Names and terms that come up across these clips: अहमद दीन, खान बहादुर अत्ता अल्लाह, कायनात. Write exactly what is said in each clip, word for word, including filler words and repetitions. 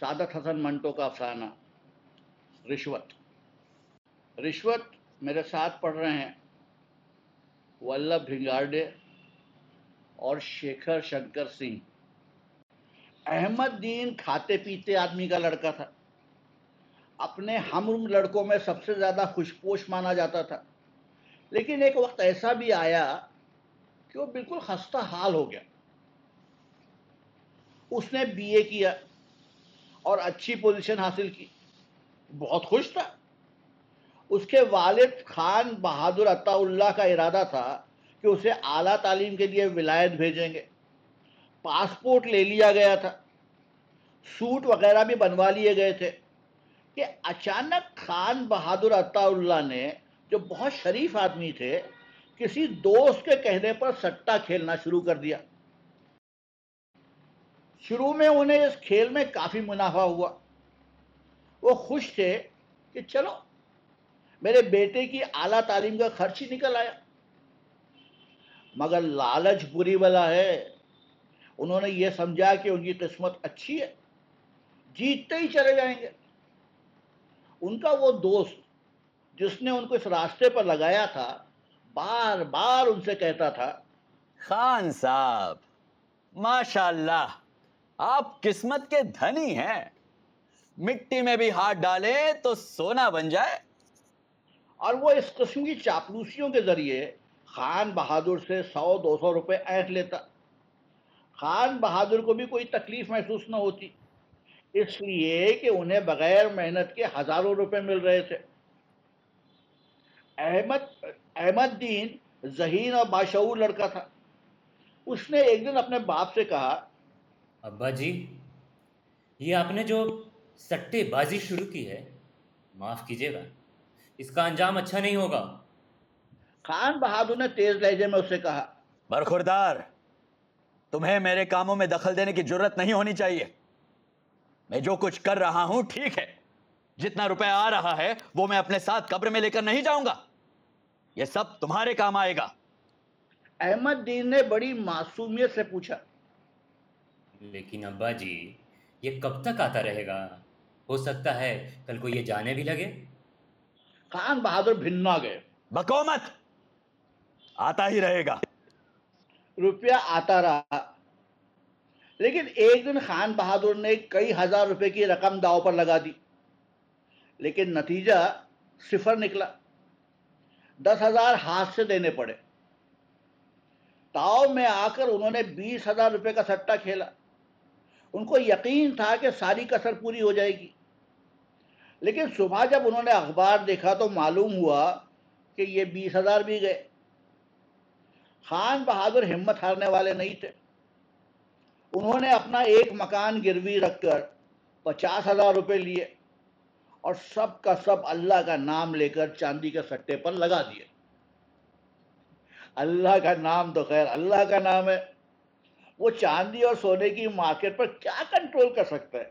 سعادت حسن منٹو کا افسانہ رشوت۔ رشوت میرے ساتھ پڑھ رہے ہیں وَلّبھ بھنگارڈے اور شیکھر شنکر سنگھ۔ احمد دین کھاتے پیتے آدمی کا لڑکا تھا، اپنے ہم عمر لڑکوں میں سب سے زیادہ خوش پوش مانا جاتا تھا، لیکن ایک وقت ایسا بھی آیا کہ وہ بالکل خستہ حال ہو گیا۔ اس نے بی اے کیا اور اچھی پوزیشن حاصل کی، بہت خوش تھا۔ اس کے والد خان بہادر اتا اللہ کا ارادہ تھا کہ اسے اعلیٰ تعلیم کے لیے ولایت بھیجیں گے۔ پاسپورٹ لے لیا گیا تھا، سوٹ وغیرہ بھی بنوا لیے گئے تھے کہ اچانک خان بہادر اتا اللہ نے، جو بہت شریف آدمی تھے، کسی دوست کے کہنے پر سٹا کھیلنا شروع کر دیا۔ شروع میں انہیں اس کھیل میں کافی منافع ہوا۔ وہ خوش تھے کہ چلو میرے بیٹے کی اعلیٰ تعلیم کا خرچ ہی نکل آیا، مگر لالچ بری بلا ہے۔ انہوں نے یہ سمجھا کہ ان کی قسمت اچھی ہے، جیتتے ہی چلے جائیں گے۔ ان کا وہ دوست جس نے ان کو اس راستے پر لگایا تھا، بار بار ان سے کہتا تھا، خان صاحب ماشاءاللہ آپ قسمت کے دھنی ہیں، مٹی میں بھی ہاتھ ڈالیں تو سونا بن جائے۔ اور وہ اس قسم کی چاپلوسیوں کے ذریعے خان بہادر سے سو دو سو روپے اینٹھ لیتا۔ خان بہادر کو بھی کوئی تکلیف محسوس نہ ہوتی، اس لیے کہ انہیں بغیر محنت کے ہزاروں روپے مل رہے تھے۔ احمد احمد دین ذہین اور باشعور لڑکا تھا۔ اس نے ایک دن اپنے باپ سے کہا، ابا جی یہ آپ نے جو سٹے بازی شروع کی ہے، معاف کیجیے گا، اس کا انجام اچھا نہیں ہوگا۔ خان بہادر نے تیز لہجے میں اسے کہا، برخوردار، تمہیں میرے کاموں میں دخل دینے کی جرت نہیں ہونی چاہیے۔ میں جو کچھ کر رہا ہوں ٹھیک ہے، جتنا روپے آ رہا ہے وہ میں اپنے ساتھ قبر میں لے کر نہیں جاؤں گا، یہ سب تمہارے کام آئے گا۔ احمد دین نے بڑی معصومیت سے پوچھا، لیکن ابا جی یہ کب تک آتا رہے گا؟ ہو سکتا ہے کل کو یہ جانے بھی لگے۔ خان بہادر بھننا گئے، بکومت، آتا ہی رہے گا۔ روپیہ آتا رہا، لیکن ایک دن خان بہادر نے کئی ہزار روپے کی رقم داؤ پر لگا دی، لیکن نتیجہ صفر نکلا۔ دس ہزار ہاتھ سے دینے پڑے۔ تاؤ میں آ کر انہوں نے بیس ہزار روپے کا سٹا کھیلا۔ ان کو یقین تھا کہ ساری کسر پوری ہو جائے گی، لیکن صبح جب انہوں نے اخبار دیکھا تو معلوم ہوا کہ یہ بیس ہزار بھی گئے۔ خان بہادر ہمت ہارنے والے نہیں تھے۔ انہوں نے اپنا ایک مکان گروی رکھ کر پچاس ہزار روپے لیے اور سب کا سب اللہ کا نام لے کر چاندی کے سٹے پر لگا دیے۔ اللہ کا نام تو خیر اللہ کا نام ہے، وہ چاندی اور سونے کی مارکیٹ پر کیا کنٹرول کر سکتا ہے۔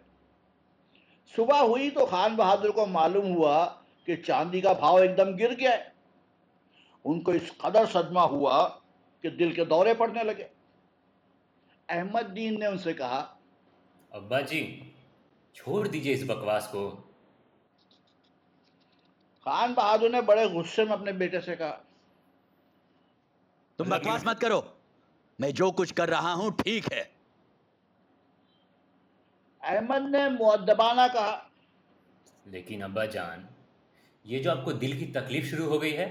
صبح ہوئی تو خان بہادر کو معلوم ہوا کہ چاندی کا بھاؤ ایک دم گر گیا ہے۔ ان کو اس قدر صدمہ ہوا کہ دل کے دورے پڑنے لگے۔ احمد دین نے ان سے کہا، ابا جی چھوڑ دیجئے اس بکواس کو۔ خان بہادر نے بڑے غصے میں اپنے بیٹے سے کہا، تم بکواس مت کرو، میں جو کچھ کر رہا ہوں ٹھیک ہے۔ احمد نے مؤدبانہ کہا، لیکن ابا جان یہ جو آپ کو دل کی تکلیف شروع ہو گئی ہے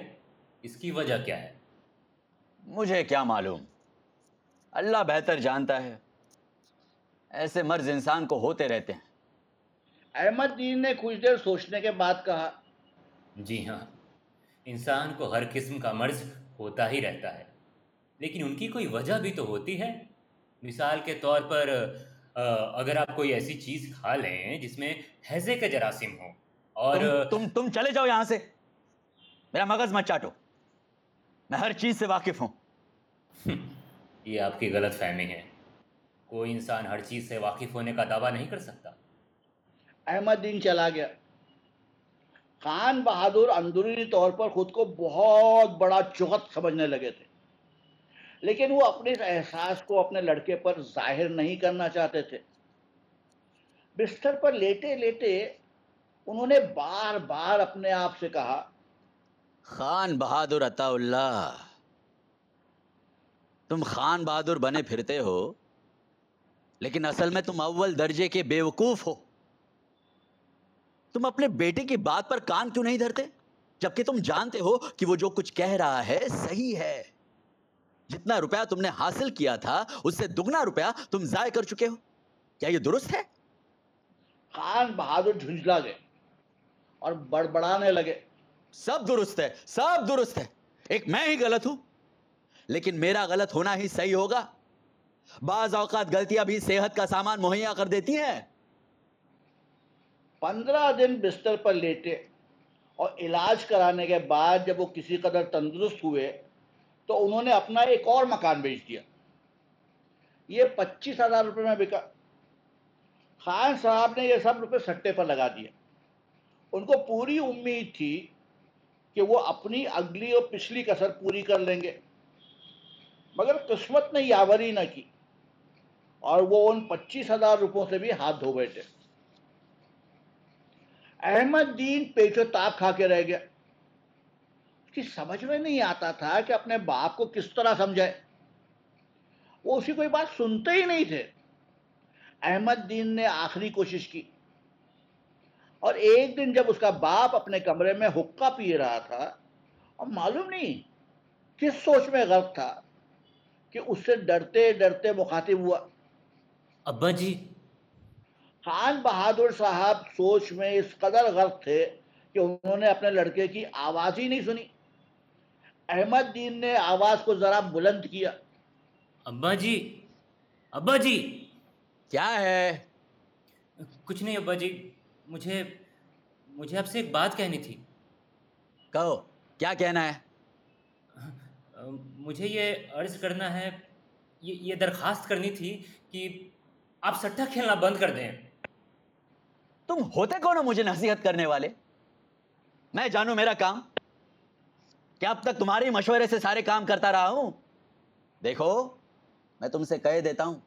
اس کی وجہ کیا ہے؟ مجھے کیا معلوم، اللہ بہتر جانتا ہے، ایسے مرض انسان کو ہوتے رہتے ہیں۔ احمد دین نے کچھ دیر سوچنے کے بعد کہا، جی ہاں، انسان کو ہر قسم کا مرض ہوتا ہی رہتا ہے، لیکن ان کی کوئی وجہ بھی تو ہوتی ہے۔ مثال کے طور پر اگر آپ کوئی ایسی چیز کھا لیں جس میں ہیضے کے جراثیم ہوں اور تم تم چلے جاؤ یہاں سے، میرا مغز مت چاٹو، میں ہر چیز سے واقف ہوں۔ یہ آپ کی غلط فہمی ہے، کوئی انسان ہر چیز سے واقف ہونے کا دعویٰ نہیں کر سکتا۔ احمد دین چلا گیا۔ خان بہادر اندرونی طور پر خود کو بہت بڑا چغت سمجھنے لگے تھے، لیکن وہ اپنے اس احساس کو اپنے لڑکے پر ظاہر نہیں کرنا چاہتے تھے۔ بستر پر لیٹے لیٹے انہوں نے بار بار اپنے آپ سے کہا، خان بہادر عطا اللہ، تم خان بہادر بنے پھرتے ہو لیکن اصل میں تم اول درجے کے بیوقوف ہو۔ تم اپنے بیٹے کی بات پر کان کیوں نہیں دھرتے جبکہ تم جانتے ہو کہ وہ جو کچھ کہہ رہا ہے صحیح ہے۔ جتنا روپیہ تم نے حاصل کیا تھا اس سے دگنا روپیہ تم ضائع کر چکے ہو، کیا یہ درست ہے؟ خان بہادر جھنجھلا گئے اور بڑبڑانے لگے، سب درست ہے، سب درست ہے، ایک میں ہی غلط ہوں۔ لیکن میرا غلط ہونا ہی صحیح ہوگا۔ بعض اوقات غلطیاں بھی صحت کا سامان مہیا کر دیتی ہیں۔ پندرہ دن بستر پر لیٹے اور علاج کرانے کے بعد جب وہ کسی قدر تندرست ہوئے تو انہوں نے اپنا ایک اور مکان بیچ دیا۔ یہ پچیس ہزار روپے میں بکا۔ خان صاحب نے یہ سب روپے سٹے پر لگا دیا۔ ان کو پوری امید تھی کہ وہ اپنی اگلی اور پچھلی کسر پوری کر لیں گے، مگر قسمت نے یاوری نہ کی اور وہ ان پچیس ہزار روپوں سے بھی ہاتھ دھو بیٹھے۔ احمد دین پیچو تاب کھا کے رہ گیا۔ اس کی سمجھ میں نہیں آتا تھا کہ اپنے باپ کو کس طرح سمجھائے، وہ اسی کوئی بات سنتے ہی نہیں تھے۔ احمد دین نے آخری کوشش کی اور ایک دن جب اس کا باپ اپنے کمرے میں حقہ پی رہا تھا اور معلوم نہیں کس سوچ میں غرق تھا کہ اس سے ڈرتے ڈرتے مخاطب ہوا، ابا جی۔ خان بہادر صاحب سوچ میں اس قدر غرق تھے کہ انہوں نے اپنے لڑکے کی آواز ہی نہیں سنی۔ احمد دین نے آواز کو ذرا بلند کیا، ابا جی، ابا جی۔ کیا ہے؟ کچھ نہیں ابا جی، مجھے مجھے آپ سے ایک بات کہنی تھی۔ کہو، کیا کہنا ہے؟ مجھے یہ عرض کرنا ہے، یہ درخواست کرنی تھی کہ آپ سٹھا کھیلنا بند کر دیں۔ تم ہوتے کون ہو مجھے نصیحت کرنے والے؟ میں جانوں میرا کام؟ کیا اب تک تمہارے مشورے سے سارے کام کرتا رہا ہوں؟ دیکھو، میں تم سے کہہ دیتا ہوں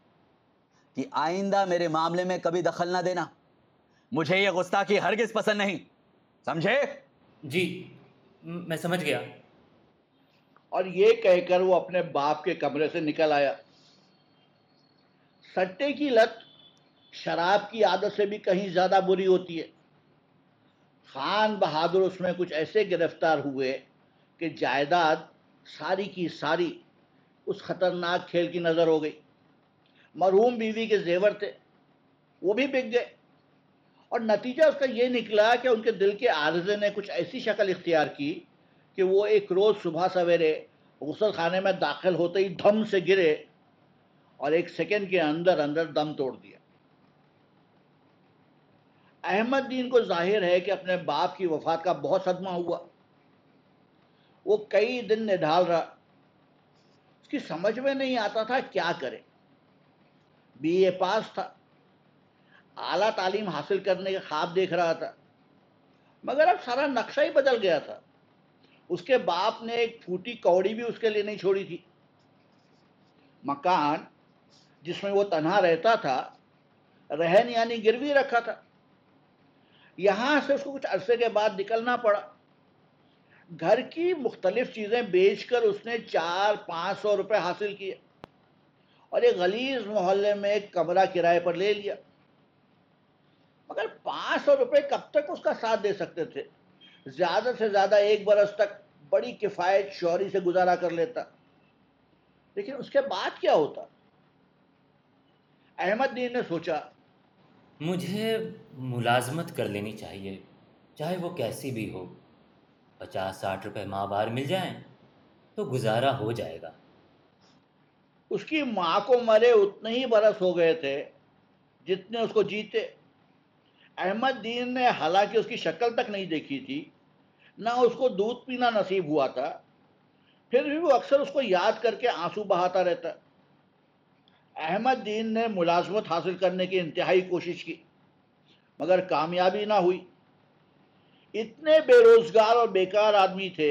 کہ آئندہ میرے معاملے میں کبھی دخل نہ دینا۔ مجھے یہ گستاخی ہرگز پسند نہیں، سمجھے؟ جی، میں سمجھ گیا۔ اور یہ کہہ کر وہ اپنے باپ کے کمرے سے نکل آیا۔ سٹے کی لت شراب کی عادت سے بھی کہیں زیادہ بری ہوتی ہے۔ خان بہادر اس میں کچھ ایسے گرفتار ہوئے کہ جائیداد ساری کی ساری اس خطرناک کھیل کی نظر ہو گئی۔ مرحوم بیوی کے زیور تھے، وہ بھی بک گئے، اور نتیجہ اس کا یہ نکلا کہ ان کے دل کے عارضے نے کچھ ایسی شکل اختیار کی کہ وہ ایک روز صبح سویرے غسل خانے میں داخل ہوتے ہی دھم سے گرے اور ایک سیکنڈ کے اندر اندر دم توڑ دیا۔ احمد دین کو ظاہر ہے کہ اپنے باپ کی وفات کا بہت صدمہ ہوا۔ وہ کئی دن نڈھال رہا، اس کی سمجھ میں نہیں آتا تھا کیا کرے۔ بی اے پاس تھا، اعلیٰ تعلیم حاصل کرنے کا خواب دیکھ رہا تھا، مگر اب سارا نقشہ ہی بدل گیا تھا۔ اس کے باپ نے ایک پھوٹی کوڑی بھی اس کے لیے نہیں چھوڑی تھی۔ مکان جس میں وہ تنہا رہتا تھا، رہن یعنی گروی رکھا تھا۔ یہاں سے اس کو کچھ عرصے کے بعد نکلنا پڑا۔ گھر کی مختلف چیزیں بیچ کر اس نے چار پانچ سو روپے حاصل کیے اور ایک غلیظ محلے میں ایک کمرہ کرائے پر لے لیا۔ مگر پانچ سو روپے کب تک اس کا ساتھ دے سکتے تھے؟ زیادہ سے زیادہ ایک برس تک بڑی کفایت شوری سے گزارا کر لیتا، لیکن اس کے بعد کیا ہوتا؟ احمد دین نے سوچا، مجھے ملازمت کر لینی چاہیے، چاہے وہ کیسی بھی ہو۔ پچاس ساٹھ روپے ماہ بار مل جائیں تو گزارا ہو جائے گا۔ اس کی ماں کو مرے اتنے ہی برس ہو گئے تھے جتنے اس کو جیتے۔ احمد دین نے حالانکہ اس کی شکل تک نہیں دیکھی تھی، نہ اس کو دودھ پینا نصیب ہوا تھا، پھر بھی وہ اکثر اس کو یاد کر کے آنسو بہاتا رہتا۔ احمد دین نے ملازمت حاصل کرنے کی انتہائی کوشش کی، مگر کامیابی نہ ہوئی۔ اتنے بے روزگار اور بیکار آدمی تھے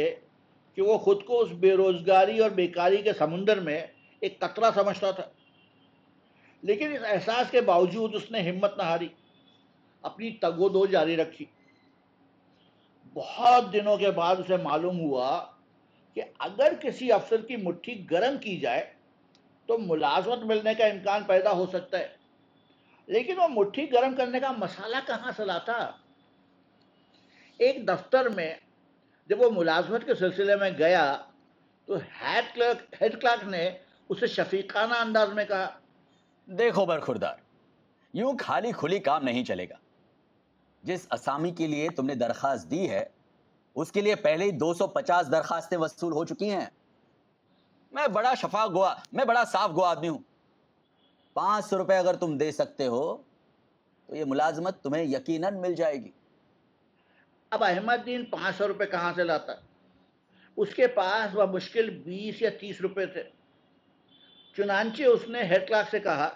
کہ وہ خود کو اس بے روزگاری اور بیکاری کے سمندر میں ایک قطرہ سمجھتا تھا، لیکن اس احساس کے باوجود اس نے ہمت نہ ہاری۔ اپنی تگ و دو جاری رکھی. بہت دنوں کے بعد اسے معلوم ہوا کہ اگر کسی افسر کی مٹھی گرم کی جائے تو ملازمت ملنے کا امکان پیدا ہو سکتا ہے، لیکن وہ مٹھی گرم کرنے کا مسئلہ کہاں سے لاتا؟ ایک دفتر میں جب وہ ملازمت کے سلسلے میں گیا تو ہیڈ کلرک ہیڈ کلرک نے اسے شفیقانہ انداز میں کہا، دیکھو برخوردار، یوں کھالی کھلی کام نہیں چلے گا. جس اسامی کے لیے تم نے درخواست دی ہے اس کے لیے پہلے ہی دو سو پچاس درخواستیں وصول ہو چکی ہیں. میں بڑا شفا گوا میں بڑا صاف گوا آدمی ہوں. پانچ سو روپے اگر تم دے سکتے ہو تو یہ ملازمت تمہیں یقیناً مل جائے گی. اب احمد دین پانچ سو روپے کہاں سے لاتا؟ اس کے پاس وہ مشکل بیس یا تیس روپے تھے. چنانچہ اس نے ہیڈ کلرک سے کہا،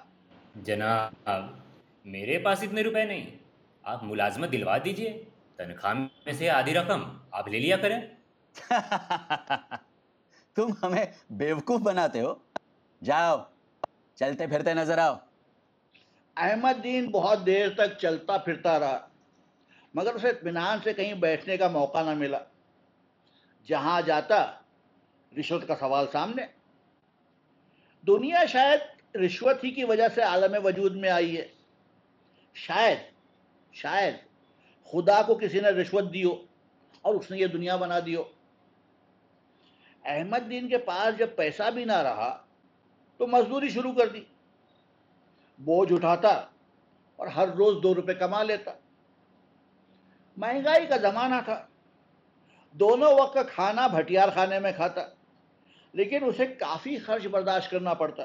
جناب میرے پاس اتنے روپے نہیں، آپ ملازمت دلوا دیجئے، تنخواہ میں سے آدھی رقم آپ لے لیا کریں. تم ہمیں بیوقوف بناتے ہو، جاؤ چلتے پھرتے نظر آؤ. احمد دین بہت دیر تک چلتا پھرتا رہا مگر اسے اطمینان سے کہیں بیٹھنے کا موقع نہ ملا. جہاں جاتا رشوت کا سوال سامنے. دنیا شاید رشوت ہی کی وجہ سے عالم وجود میں آئی ہے. شاید شاید خدا کو کسی نے رشوت دی ہو اور اس نے یہ دنیا بنا دی ہو. احمد دین کے پاس جب پیسہ بھی نہ رہا تو مزدوری شروع کر دی. بوجھ اٹھاتا اور ہر روز دو روپے کما لیتا. مہنگائی کا زمانہ تھا. دونوں وقت کا کھانا بھٹیار خانے میں کھاتا، لیکن اسے کافی خرچ برداشت کرنا پڑتا.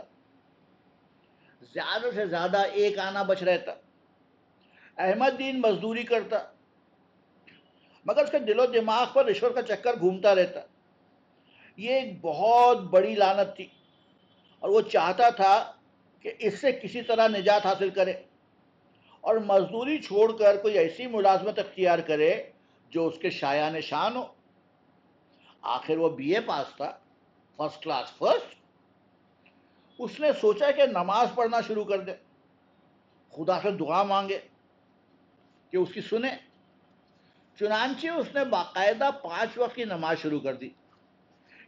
زیادہ سے زیادہ ایک آنا بچ رہتا. احمد دین مزدوری کرتا مگر اس کے دل و دماغ پر رشوت کا چکر گھومتا رہتا. یہ ایک بہت بڑی لعنت تھی اور وہ چاہتا تھا کہ اس سے کسی طرح نجات حاصل کرے اور مزدوری چھوڑ کر کوئی ایسی ملازمت اختیار کرے جو اس کے شایان شان ہو. آخر وہ بی اے پاس تھا، فرسٹ کلاس فرسٹ. اس نے سوچا کہ نماز پڑھنا شروع کر دے، خدا سے دعا مانگے کہ اس کی سنے. چنانچہ اس نے باقاعدہ پانچ وقت کی نماز شروع کر دی.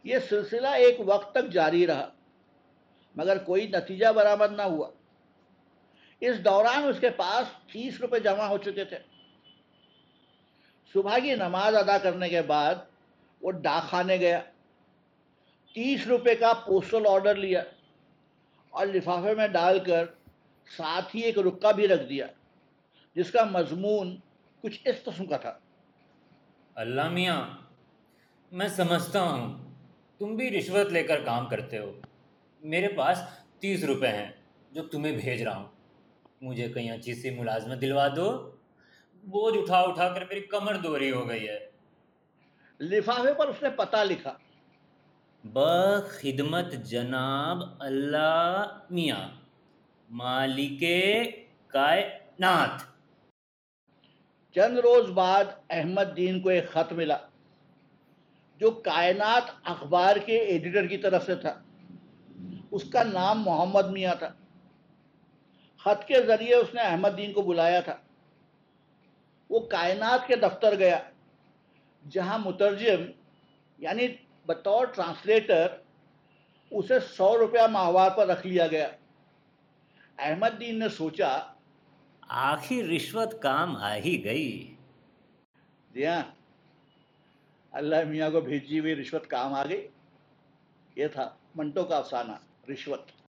یہ سلسلہ ایک وقت تک جاری رہا مگر کوئی نتیجہ برآمد نہ ہوا. اس دوران اس کے پاس تیس روپے جمع ہو چکے تھے. صبح کی نماز ادا کرنے کے بعد وہ ڈاک خانے گیا، تیس روپے کا پوسٹل آرڈر لیا اور لفافے میں ڈال کر ساتھ ہی ایک رکا بھی رکھ دیا جس کا مضمون کچھ اس قسم کا تھا، اللہ میاں میں سمجھتا ہوں تم بھی رشوت لے کر کام کرتے ہو. میرے پاس تیس روپے ہیں جو تمہیں بھیج رہا ہوں. مجھے کہیں اچھی سی ملازمت دلوا دو. بوجھ اٹھا اٹھا کر میری کمر دوری ہو گئی ہے. لفافے پر اس نے پتہ لکھا، بخدمت جناب اللہ میاں مالک کائنات. چند روز بعد احمد دین کو ایک خط ملا جو کائنات اخبار کے ایڈیٹر کی طرف سے تھا. اس کا نام محمد میاں تھا. خط کے ذریعے اس نے احمد دین کو بلایا تھا. وہ کائنات کے دفتر گیا جہاں مترجم یعنی بطور ٹرانسلیٹر اسے سو روپیہ ماہوار پر رکھ لیا گیا. احمد دین نے سوچا، آخر رشوت کام آ ہی گئی. جی ہاں، اللہ میاں کو بھیجی ہوئی رشوت کام آ گئی. یہ تھا منٹو کا افسانہ رشوت.